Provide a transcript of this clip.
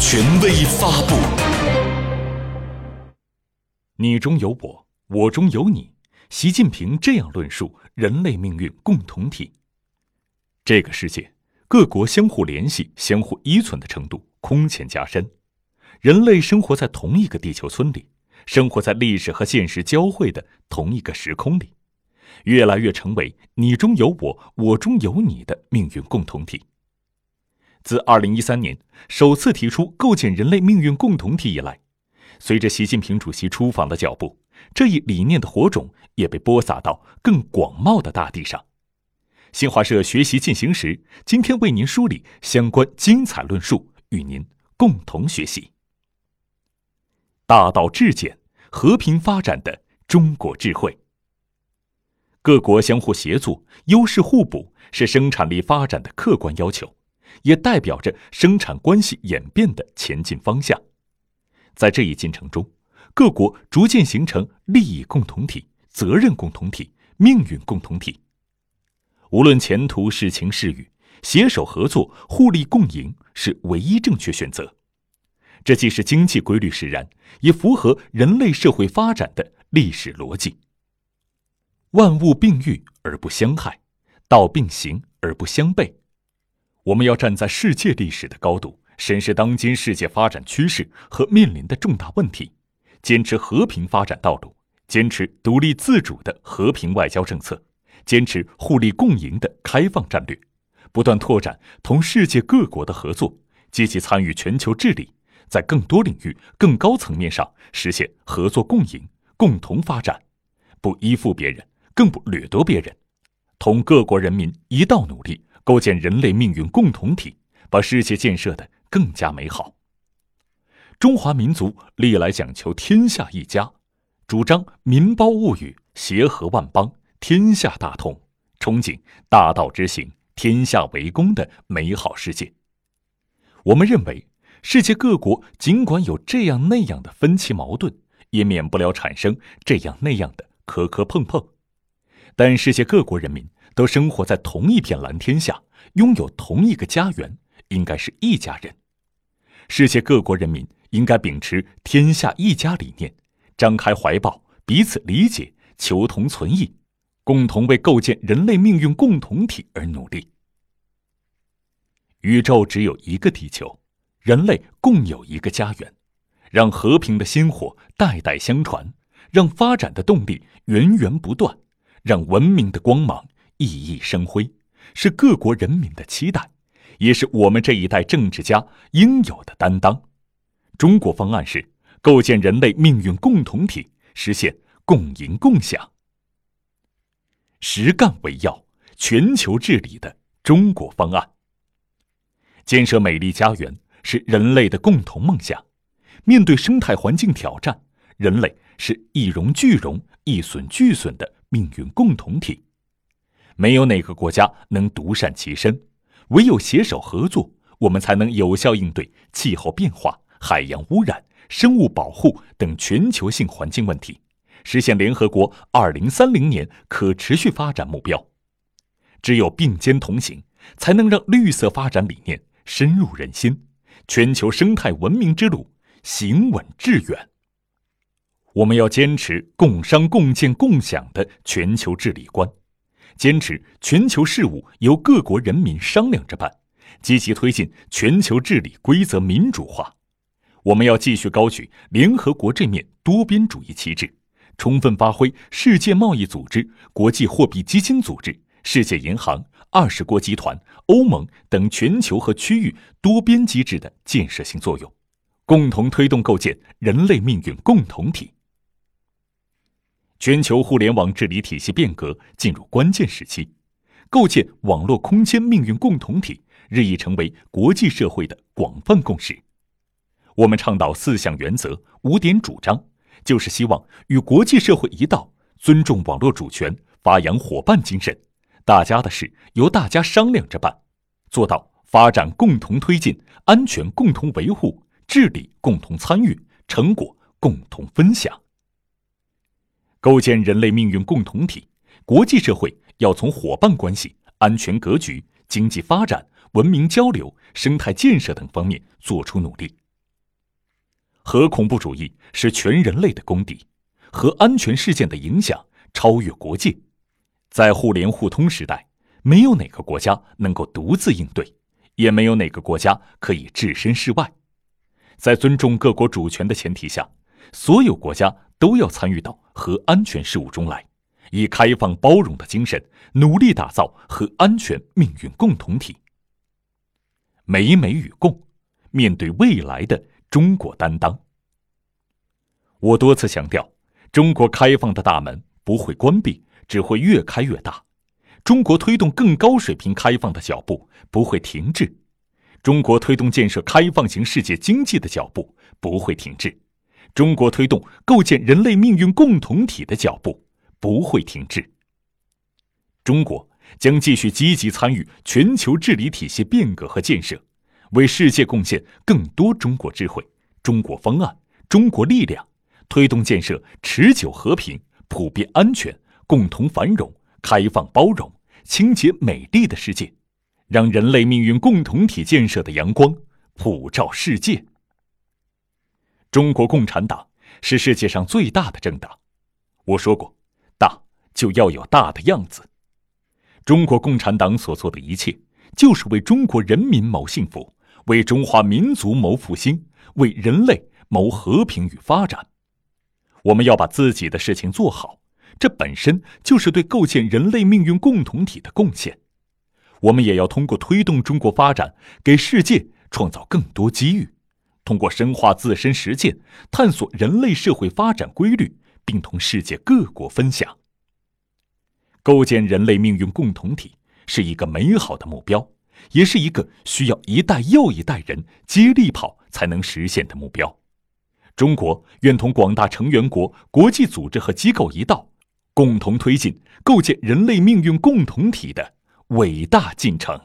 权威发布。你中有我，我中有你，习近平这样论述人类命运共同体。这个世界，各国相互联系、相互依存的程度空前加深。人类生活在同一个地球村里，生活在历史和现实交汇的同一个时空里，越来越成为你中有我，我中有你的命运共同体。自2013年首次提出构建人类命运共同体以来，随着习近平主席出访的脚步，这一理念的火种也被播撒到更广袤的大地上。新华社学习进行时，今天为您梳理相关精彩论述，与您共同学习。大道至简，和平发展的中国智慧。各国相互协作，优势互补，是生产力发展的客观要求，也代表着生产关系演变的前进方向。在这一进程中，各国逐渐形成利益共同体、责任共同体、命运共同体。无论前途是晴是雨，携手合作、互利共赢是唯一正确选择。这既是经济规律使然，也符合人类社会发展的历史逻辑。万物并育而不相害，道并行而不相悖。我们要站在世界历史的高度，审视当今世界发展趋势和面临的重大问题，坚持和平发展道路，坚持独立自主的和平外交政策，坚持互利共赢的开放战略，不断拓展同世界各国的合作，积极参与全球治理，在更多领域、更高层面上实现合作共赢、共同发展，不依附别人，更不掠夺别人，同各国人民一道努力，构建人类命运共同体，把世界建设得更加美好。中华民族历来讲求天下一家，主张民胞物语，协和万邦，天下大同，憧憬大道之行，天下为公的美好世界。我们认为，世界各国尽管有这样那样的分歧矛盾，也免不了产生这样那样的磕磕碰碰，但世界各国人民都生活在同一片蓝天下，拥有同一个家园，应该是一家人。世界各国人民应该秉持天下一家理念，张开怀抱，彼此理解，求同存异，共同为构建人类命运共同体而努力。宇宙只有一个地球，人类共有一个家园，让和平的薪火代代相传，让发展的动力源源不断，让文明的光芒熠熠生辉，是各国人民的期待，也是我们这一代政治家应有的担当。中国方案是构建人类命运共同体，实现共赢共享。实干为要，全球治理的中国方案。建设美丽家园是人类的共同梦想。面对生态环境挑战，人类是一荣俱荣、一损俱损的命运共同体。没有哪个国家能独善其身，唯有携手合作，我们才能有效应对气候变化、海洋污染、生物保护等全球性环境问题，实现联合国2030年可持续发展目标。只有并肩同行，才能让绿色发展理念深入人心，全球生态文明之路行稳致远。我们要坚持共商共建共享的全球治理观，坚持全球事务由各国人民商量着办，积极推进全球治理规则民主化。我们要继续高举联合国这面多边主义旗帜，充分发挥世界贸易组织、国际货币基金组织、世界银行、20国集团、欧盟等全球和区域多边机制的建设性作用，共同推动构建人类命运共同体。全球互联网治理体系变革进入关键时期，构建网络空间命运共同体日益成为国际社会的广泛共识。我们倡导4项原则、5点主张，就是希望与国际社会一道尊重网络主权，发扬伙伴精神，大家的事由大家商量着办，做到发展共同推进，安全共同维护，治理共同参与，成果共同分享。构建人类命运共同体，国际社会要从伙伴关系、安全格局、经济发展、文明交流、生态建设等方面做出努力，和恐怖主义是全人类的公敌，核安全事件的影响超越国界。在互联互通时代，没有哪个国家能够独自应对，也没有哪个国家可以置身事外。在尊重各国主权的前提下，所有国家都要参与到核安全事务中来，以开放包容的精神，努力打造核安全命运共同体。美美与共，面对未来的中国担当。我多次强调，中国开放的大门不会关闭，只会越开越大。中国推动更高水平开放的脚步不会停滞，中国推动建设开放型世界经济的脚步不会停滞，中国推动构建人类命运共同体的脚步不会停滞。中国将继续积极参与全球治理体系变革和建设，为世界贡献更多中国智慧、中国方案、中国力量，推动建设持久和平、普遍安全、共同繁荣、开放包容、清洁美丽的世界，让人类命运共同体建设的阳光普照世界。中国共产党是世界上最大的政党，我说过，大就要有大的样子。中国共产党所做的一切，就是为中国人民谋幸福，为中华民族谋复兴，为人类谋和平与发展。我们要把自己的事情做好，这本身就是对构建人类命运共同体的贡献。我们也要通过推动中国发展，给世界创造更多机遇，通过深化自身实践，探索人类社会发展规律，并同世界各国分享。构建人类命运共同体是一个美好的目标，也是一个需要一代又一代人接力跑才能实现的目标。中国愿同广大成员国、国际组织和机构一道，共同推进构建人类命运共同体的伟大进程。